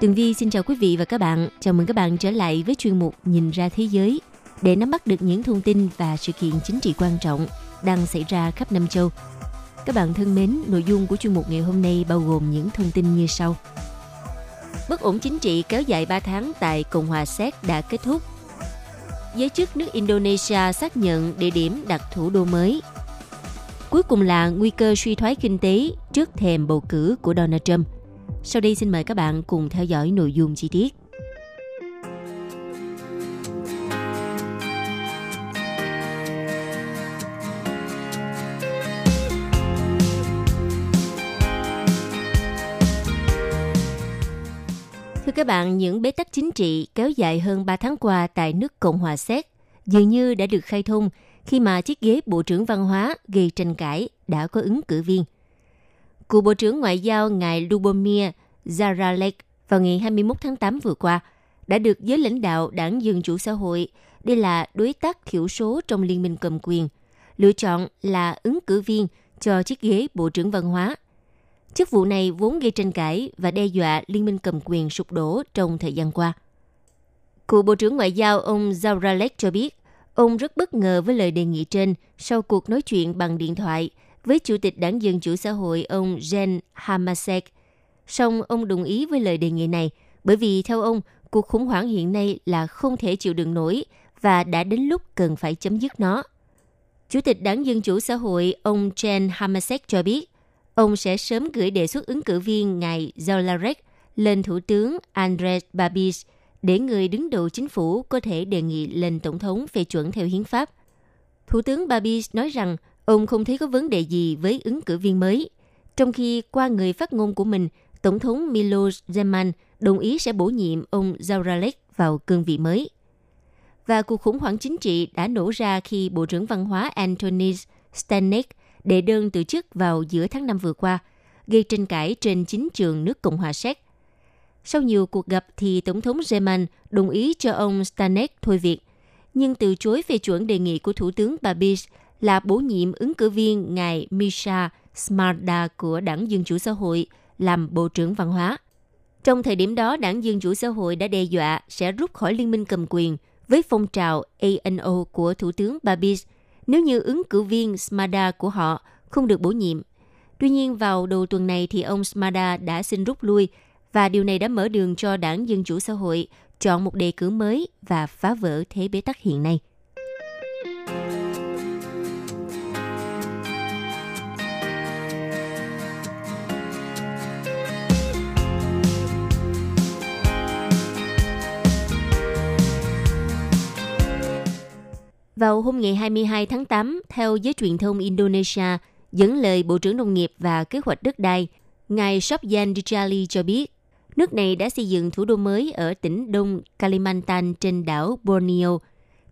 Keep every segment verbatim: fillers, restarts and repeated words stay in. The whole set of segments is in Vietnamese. Tường Vi xin chào quý vị và các bạn. Chào mừng các bạn trở lại với chuyên mục Nhìn ra thế giới để nắm bắt được những thông tin và sự kiện chính trị quan trọng đang xảy ra khắp năm châu. Các bạn thân mến, nội dung của chuyên mục ngày hôm nay bao gồm những thông tin như sau. Bất ổn chính trị kéo dài ba tháng tại Cộng hòa Séc đã kết thúc. Giới chức nước Indonesia xác nhận địa điểm đặt thủ đô mới. Cuối cùng là nguy cơ suy thoái kinh tế trước thềm bầu cử của Donald Trump. Sau đây xin mời các bạn cùng theo dõi nội dung chi tiết. Thưa các bạn, những bế tắc chính trị kéo dài hơn ba tháng qua tại nước Cộng hòa Séc dường như đã được khai thông khi mà chiếc ghế Bộ trưởng Văn hóa gây tranh cãi đã có ứng cử viên. Cựu Bộ trưởng Ngoại giao ngài Lubomír Zaorálek vào ngày hai mươi mốt tháng tám vừa qua đã được giới lãnh đạo Đảng Dân chủ xã hội, đây là đối tác thiểu số trong liên minh cầm quyền, lựa chọn là ứng cử viên cho chiếc ghế Bộ trưởng Văn hóa. Chức vụ này vốn gây tranh cãi và đe dọa liên minh cầm quyền sụp đổ trong thời gian qua. Cựu Bộ trưởng Ngoại giao ông Zaorálek cho biết, ông rất bất ngờ với lời đề nghị trên sau cuộc nói chuyện bằng điện thoại với Chủ tịch Đảng Dân chủ xã hội ông Jan Hamáček. Song ông đồng ý với lời đề nghị này bởi vì theo ông, cuộc khủng hoảng hiện nay là không thể chịu đựng nổi và đã đến lúc cần phải chấm dứt nó. Chủ tịch Đảng Dân chủ xã hội ông Jan Hamáček cho biết, ông sẽ sớm gửi đề xuất ứng cử viên ngài Zaorálek lên Thủ tướng Andrej Babiš để người đứng đầu chính phủ có thể đề nghị lên Tổng thống phê chuẩn theo hiến pháp. Thủ tướng Babiš nói rằng ông không thấy có vấn đề gì với ứng cử viên mới, trong khi qua người phát ngôn của mình, Tổng thống Miloš Zeman đồng ý sẽ bổ nhiệm ông Zaorálek vào cương vị mới. Và cuộc khủng hoảng chính trị đã nổ ra khi Bộ trưởng Văn hóa Antonín Staněk đệ đơn từ chức vào giữa tháng năm vừa qua, gây tranh cãi trên chính trường nước Cộng hòa Séc. Sau nhiều cuộc gặp thì Tổng thống Zeman đồng ý cho ông Staněk thôi việc, nhưng từ chối phê chuẩn đề nghị của Thủ tướng Babiš là bổ nhiệm ứng cử viên ngài Misha Smada của Đảng Dân chủ xã hội làm Bộ trưởng Văn hóa. Trong thời điểm đó, Đảng Dân chủ xã hội đã đe dọa sẽ rút khỏi liên minh cầm quyền với phong trào a en o của Thủ tướng Babiš nếu như ứng cử viên Smada của họ không được bổ nhiệm. Tuy nhiên, vào đầu tuần này thì ông Smada đã xin rút lui và điều này đã mở đường cho Đảng Dân chủ xã hội chọn một đề cử mới và phá vỡ thế bế tắc hiện nay. Vào hôm ngày hai mươi hai tháng tám, theo giới truyền thông Indonesia, dẫn lời Bộ trưởng Nông nghiệp và Kế hoạch đất đai, ngài Sofyan Djalil cho biết, nước này đã xây dựng thủ đô mới ở tỉnh Đông Kalimantan trên đảo Borneo.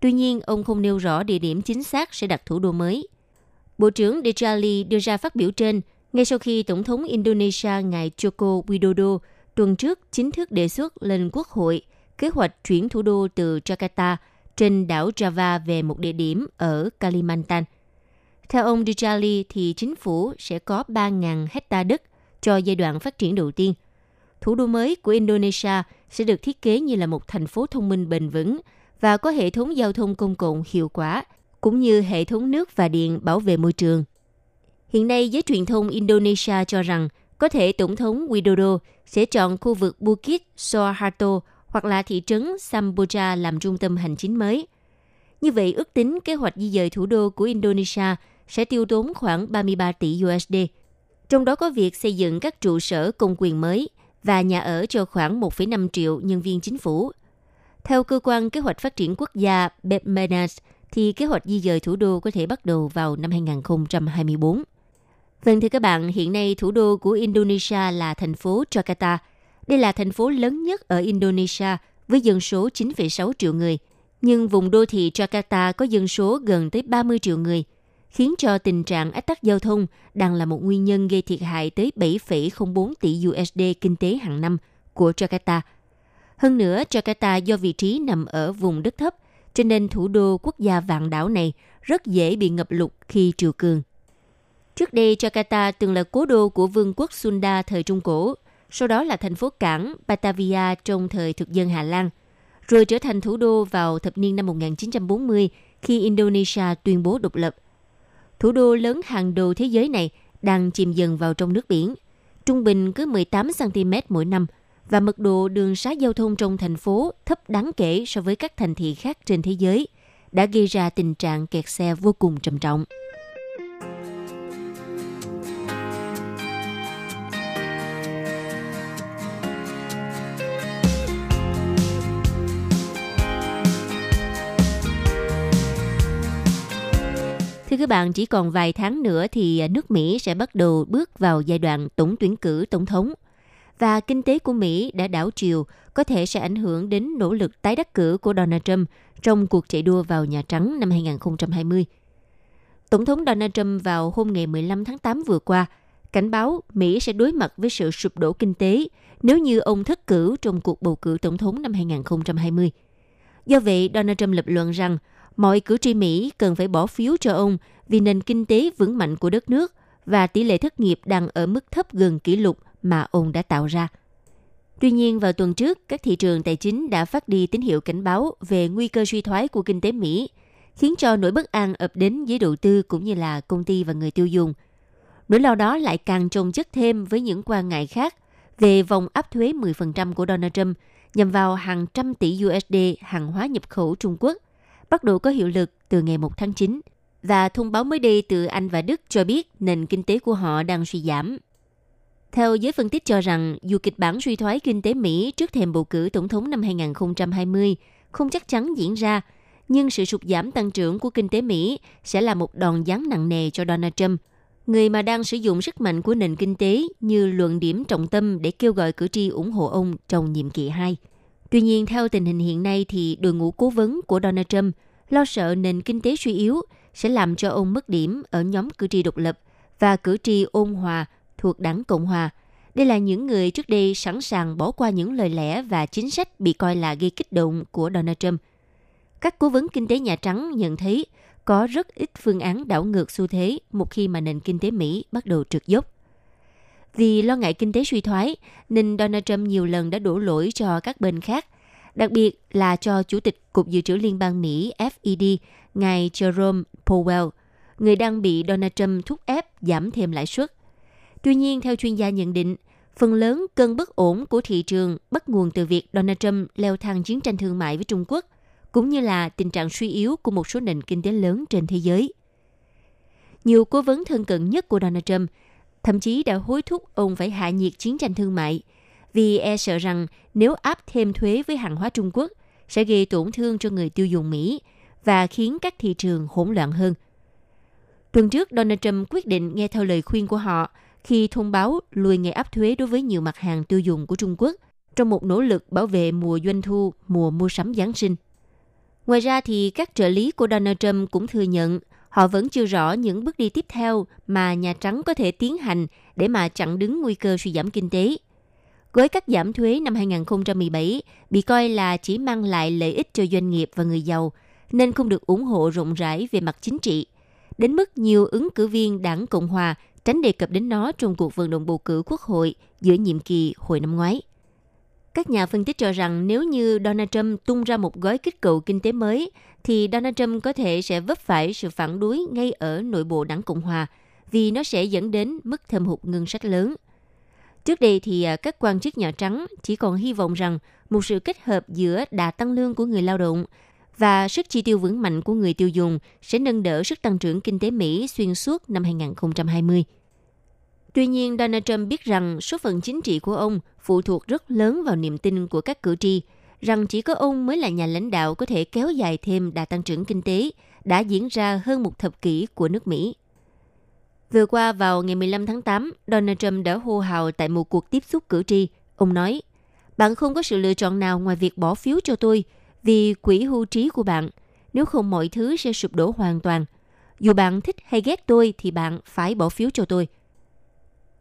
Tuy nhiên, ông không nêu rõ địa điểm chính xác sẽ đặt thủ đô mới. Bộ trưởng Djalil đưa ra phát biểu trên ngay sau khi Tổng thống Indonesia ngài Joko Widodo tuần trước chính thức đề xuất lên Quốc hội kế hoạch chuyển thủ đô từ Jakarta trên đảo Java về một địa điểm ở Kalimantan. Theo ông Djalil thì chính phủ sẽ có ba nghìn hecta đất cho giai đoạn phát triển đầu tiên. Thủ đô mới của Indonesia sẽ được thiết kế như là một thành phố thông minh bền vững và có hệ thống giao thông công cộng hiệu quả, cũng như hệ thống nước và điện bảo vệ môi trường. Hiện nay, giới truyền thông Indonesia cho rằng có thể Tổng thống Widodo sẽ chọn khu vực Bukit Soharto hoặc là thị trấn Sambuja làm trung tâm hành chính mới. Như vậy, ước tính kế hoạch di dời thủ đô của Indonesia sẽ tiêu tốn khoảng ba mươi ba tỷ đô la, trong đó có việc xây dựng các trụ sở công quyền mới và nhà ở cho khoảng một phẩy năm triệu nhân viên chính phủ. Theo Cơ quan Kế hoạch Phát triển Quốc gia Bappenas, thì kế hoạch di dời thủ đô có thể bắt đầu vào năm hai nghìn không trăm hai mươi bốn. Vâng thưa các bạn, hiện nay thủ đô của Indonesia là thành phố Jakarta. Đây là thành phố lớn nhất ở Indonesia với dân số chín phẩy sáu triệu người. Nhưng vùng đô thị Jakarta có dân số gần tới ba mươi triệu người, khiến cho tình trạng ách tắc giao thông đang là một nguyên nhân gây thiệt hại tới bảy phẩy không bốn tỷ đô la kinh tế hàng năm của Jakarta. Hơn nữa, Jakarta do vị trí nằm ở vùng đất thấp, cho nên thủ đô quốc gia vạn đảo này rất dễ bị ngập lụt khi triều cường. Trước đây, Jakarta từng là cố đô của vương quốc Sunda thời Trung Cổ, sau đó là thành phố cảng Batavia trong thời thực dân Hà Lan, rồi trở thành thủ đô vào thập niên năm một chín bốn mươi khi Indonesia tuyên bố độc lập. Thủ đô lớn hàng đầu thế giới này đang chìm dần vào trong nước biển, trung bình cứ mười tám xăng-ti-mét mỗi năm, và mật độ đường sá giao thông trong thành phố thấp đáng kể so với các thành thị khác trên thế giới, đã gây ra tình trạng kẹt xe vô cùng trầm trọng. Thưa các bạn, chỉ còn vài tháng nữa thì nước Mỹ sẽ bắt đầu bước vào giai đoạn tổng tuyển cử tổng thống. Và kinh tế của Mỹ đã đảo chiều, có thể sẽ ảnh hưởng đến nỗ lực tái đắc cử của Donald Trump trong cuộc chạy đua vào Nhà Trắng năm hai không hai không. Tổng thống Donald Trump vào hôm ngày mười lăm tháng tám vừa qua cảnh báo Mỹ sẽ đối mặt với sự sụp đổ kinh tế nếu như ông thất cử trong cuộc bầu cử tổng thống năm hai không hai không. Do vậy, Donald Trump lập luận rằng mọi cử tri Mỹ cần phải bỏ phiếu cho ông vì nền kinh tế vững mạnh của đất nước và tỷ lệ thất nghiệp đang ở mức thấp gần kỷ lục mà ông đã tạo ra. Tuy nhiên, vào tuần trước, các thị trường tài chính đã phát đi tín hiệu cảnh báo về nguy cơ suy thoái của kinh tế Mỹ, khiến cho nỗi bất an ập đến giới đầu tư cũng như là công ty và người tiêu dùng. Nỗi lo đó lại càng chồng chất thêm với những quan ngại khác về vòng áp thuế mười phần trăm của Donald Trump nhằm vào hàng trăm tỷ u ét đê hàng hóa nhập khẩu Trung Quốc, bắt đầu có hiệu lực từ ngày một tháng chín. Và thông báo mới đây từ Anh và Đức cho biết nền kinh tế của họ đang suy giảm. Theo giới phân tích cho rằng, dù kịch bản suy thoái kinh tế Mỹ trước thềm bầu cử tổng thống năm hai không hai không không chắc chắn diễn ra, nhưng sự sụt giảm tăng trưởng của kinh tế Mỹ sẽ là một đòn giáng nặng nề cho Donald Trump, người mà đang sử dụng sức mạnh của nền kinh tế như luận điểm trọng tâm để kêu gọi cử tri ủng hộ ông trong nhiệm kỳ hai. Tuy nhiên, theo tình hình hiện nay thì đội ngũ cố vấn của Donald Trump lo sợ nền kinh tế suy yếu sẽ làm cho ông mất điểm ở nhóm cử tri độc lập và cử tri ôn hòa thuộc đảng Cộng hòa. Đây là những người trước đây sẵn sàng bỏ qua những lời lẽ và chính sách bị coi là gây kích động của Donald Trump. Các cố vấn kinh tế Nhà Trắng nhận thấy có rất ít phương án đảo ngược xu thế một khi mà nền kinh tế Mỹ bắt đầu trượt dốc. Vì lo ngại kinh tế suy thoái, nên Donald Trump nhiều lần đã đổ lỗi cho các bên khác, đặc biệt là cho Chủ tịch Cục Dự trữ Liên bang Mỹ F E D, ngài Jerome Powell, người đang bị Donald Trump thúc ép giảm thêm lãi suất. Tuy nhiên, theo chuyên gia nhận định, phần lớn cơn bất ổn của thị trường bắt nguồn từ việc Donald Trump leo thang chiến tranh thương mại với Trung Quốc, cũng như là tình trạng suy yếu của một số nền kinh tế lớn trên thế giới. Nhiều cố vấn thân cận nhất của Donald Trump thậm chí đã hối thúc ông phải hạ nhiệt chiến tranh thương mại, vì e sợ rằng nếu áp thêm thuế với hàng hóa Trung Quốc sẽ gây tổn thương cho người tiêu dùng Mỹ và khiến các thị trường hỗn loạn hơn. Tuần trước, Donald Trump quyết định nghe theo lời khuyên của họ khi thông báo lùi ngày áp thuế đối với nhiều mặt hàng tiêu dùng của Trung Quốc trong một nỗ lực bảo vệ mùa doanh thu, mùa mua sắm Giáng sinh. Ngoài ra thì các trợ lý của Donald Trump cũng thừa nhận họ vẫn chưa rõ những bước đi tiếp theo mà Nhà Trắng có thể tiến hành để mà chặn đứng nguy cơ suy giảm kinh tế. Với các giảm thuế năm hai không một bảy bị coi là chỉ mang lại lợi ích cho doanh nghiệp và người giàu, nên không được ủng hộ rộng rãi về mặt chính trị, đến mức nhiều ứng cử viên đảng Cộng hòa tránh đề cập đến nó trong cuộc vận động bầu cử quốc hội giữa nhiệm kỳ hồi năm ngoái. Các nhà phân tích cho rằng nếu như Donald Trump tung ra một gói kích cầu kinh tế mới, thì Donald Trump có thể sẽ vấp phải sự phản đối ngay ở nội bộ đảng Cộng hòa, vì nó sẽ dẫn đến mức thâm hụt ngân sách lớn. Trước đây thì các quan chức Nhà Trắng chỉ còn hy vọng rằng một sự kết hợp giữa đà tăng lương của người lao động và sức chi tiêu vững mạnh của người tiêu dùng sẽ nâng đỡ sức tăng trưởng kinh tế Mỹ xuyên suốt năm hai không hai không. Tuy nhiên, Donald Trump biết rằng số phận chính trị của ông phụ thuộc rất lớn vào niềm tin của các cử tri, rằng chỉ có ông mới là nhà lãnh đạo có thể kéo dài thêm đà tăng trưởng kinh tế đã diễn ra hơn một thập kỷ của nước Mỹ. Vừa qua vào ngày mười lăm tháng tám, Donald Trump đã hô hào tại một cuộc tiếp xúc cử tri. Ông nói, bạn không có sự lựa chọn nào ngoài việc bỏ phiếu cho tôi vì quỹ hưu trí của bạn. Nếu không mọi thứ sẽ sụp đổ hoàn toàn. Dù bạn thích hay ghét tôi thì bạn phải bỏ phiếu cho tôi.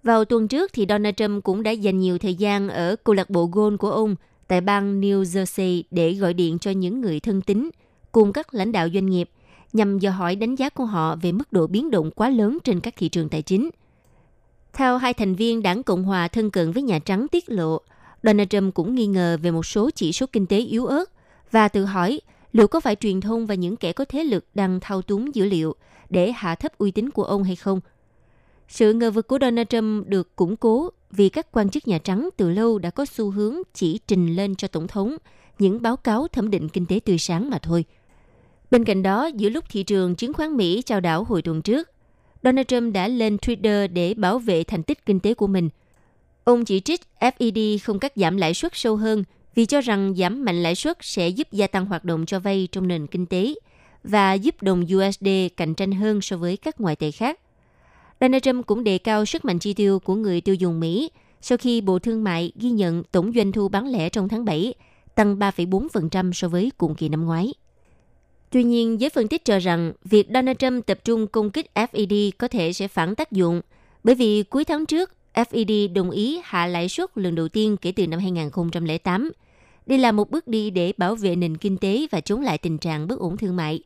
Vào tuần trước thì Donald Trump cũng đã dành nhiều thời gian ở câu lạc bộ golf của ông tại bang New Jersey để gọi điện cho những người thân tín cùng các lãnh đạo doanh nghiệp nhằm dò hỏi đánh giá của họ về mức độ biến động quá lớn trên các thị trường tài chính. Theo hai thành viên đảng Cộng hòa thân cận với Nhà Trắng tiết lộ, Donald Trump cũng nghi ngờ về một số chỉ số kinh tế yếu ớt và tự hỏi liệu có phải truyền thông và những kẻ có thế lực đang thao túng dữ liệu để hạ thấp uy tín của ông hay không. Sự ngờ vực của Donald Trump được củng cố vì các quan chức Nhà Trắng từ lâu đã có xu hướng chỉ trình lên cho Tổng thống những báo cáo thẩm định kinh tế tươi sáng mà thôi. Bên cạnh đó, giữa lúc thị trường chứng khoán Mỹ chao đảo hồi tuần trước, Donald Trump đã lên Twitter để bảo vệ thành tích kinh tế của mình. Ông chỉ trích F E D không cắt giảm lãi suất sâu hơn vì cho rằng giảm mạnh lãi suất sẽ giúp gia tăng hoạt động cho vay trong nền kinh tế và giúp đồng u ét đê cạnh tranh hơn so với các ngoại tệ khác. Donald Trump cũng đề cao sức mạnh chi tiêu của người tiêu dùng Mỹ sau khi Bộ Thương mại ghi nhận tổng doanh thu bán lẻ trong tháng bảy tăng ba phẩy bốn phần trăm so với cùng kỳ năm ngoái. Tuy nhiên, giới phân tích cho rằng việc Donald Trump tập trung công kích F E D có thể sẽ phản tác dụng bởi vì cuối tháng trước, F E D đồng ý hạ lãi suất lần đầu tiên kể từ năm hai nghìn không trăm lẻ tám. Đây là một bước đi để bảo vệ nền kinh tế và chống lại tình trạng bất ổn thương mại.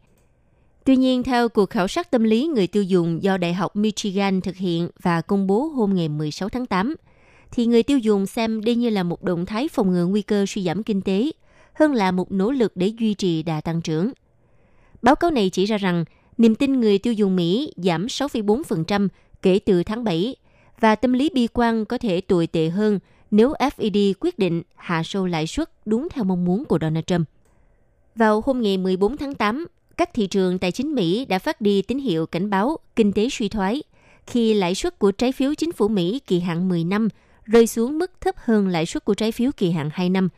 Tuy nhiên, theo cuộc khảo sát tâm lý người tiêu dùng do Đại học Michigan thực hiện và công bố hôm ngày mười sáu tháng tám, thì người tiêu dùng xem đây như là một động thái phòng ngừa nguy cơ suy giảm kinh tế hơn là một nỗ lực để duy trì đà tăng trưởng. Báo cáo này chỉ ra rằng niềm tin người tiêu dùng Mỹ giảm sáu phẩy bốn phần trăm kể từ tháng bảy và tâm lý bi quan có thể tồi tệ hơn nếu F E D quyết định hạ sâu lãi suất đúng theo mong muốn của Donald Trump. Vào hôm ngày mười bốn tháng tám, các thị trường tài chính Mỹ đã phát đi tín hiệu cảnh báo kinh tế suy thoái khi lãi suất của trái phiếu chính phủ Mỹ kỳ hạn mười năm rơi xuống mức thấp hơn lãi suất của trái phiếu kỳ hạn hai năm.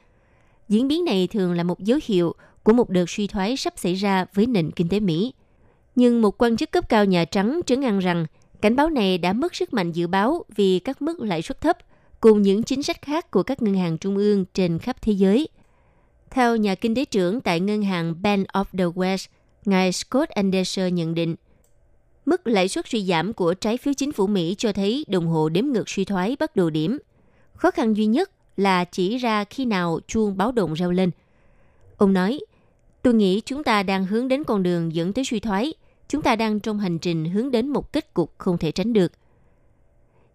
Diễn biến này thường là một dấu hiệu của một đợt suy thoái sắp xảy ra với nền kinh tế Mỹ. Nhưng một quan chức cấp cao Nhà Trắng trấn an rằng cảnh báo này đã mất sức mạnh dự báo vì các mức lãi suất thấp cùng những chính sách khác của các ngân hàng trung ương trên khắp thế giới. Theo nhà kinh tế trưởng tại ngân hàng Bank of the West, ngài Scott Anderson nhận định, mức lãi suất suy giảm của trái phiếu chính phủ Mỹ cho thấy đồng hồ đếm ngược suy thoái bắt đầu điểm. Khó khăn duy nhất là chỉ ra khi nào chuông báo động reo lên. Ông nói, tôi nghĩ chúng ta đang hướng đến con đường dẫn tới suy thoái. Chúng ta đang trong hành trình hướng đến một kết cục không thể tránh được.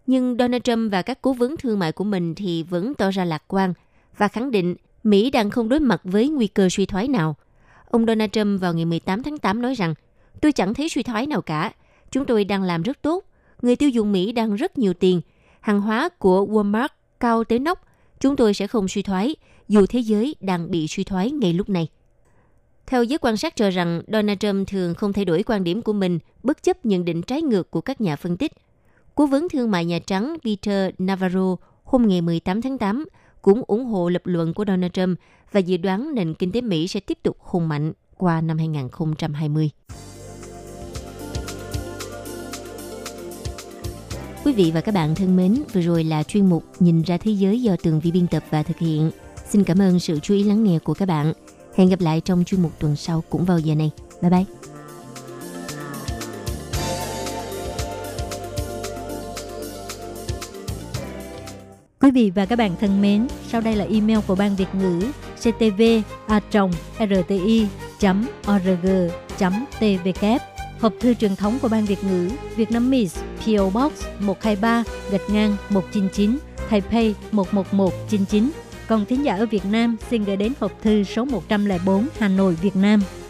Nhưng Donald Trump và các cố vấn thương mại của mình thì vẫn tỏ ra lạc quan và khẳng định Mỹ đang không đối mặt với nguy cơ suy thoái nào. Ông Donald Trump vào ngày mười tám tháng tám nói rằng, tôi chẳng thấy suy thoái nào cả. Chúng tôi đang làm rất tốt. Người tiêu dùng Mỹ đang rất nhiều tiền. Hàng hóa của Walmart cao tới nóc. Chúng tôi sẽ không suy thoái, dù thế giới đang bị suy thoái ngay lúc này. Theo giới quan sát cho rằng, Donald Trump thường không thay đổi quan điểm của mình bất chấp nhận định trái ngược của các nhà phân tích. Cố vấn thương mại Nhà Trắng Peter Navarro hôm ngày mười tám tháng tám cũng ủng hộ lập luận của Donald Trump và dự đoán nền kinh tế Mỹ sẽ tiếp tục hùng mạnh qua năm hai không hai không. Quý vị và các bạn thân mến, vừa rồi là chuyên mục Nhìn ra thế giới do Tường Vi biên tập và thực hiện. Xin cảm ơn sự chú ý lắng nghe của các bạn. Hẹn gặp lại trong chuyên mục tuần sau cũng vào giờ này. Bye bye! Quý vị và các bạn thân mến, sau đây là email của Ban Việt ngữ c t v a r t i chấm o r g chấm t w, hộp thư truyền thống của Ban Việt ngữ Việt Nam Miss pê ô Box một hai ba gạch ngang một chín chín Taipei một một một chín chín. Còn thính giả ở Việt Nam xin gửi đến hộp thư số một không bốn Hà Nội Việt Nam.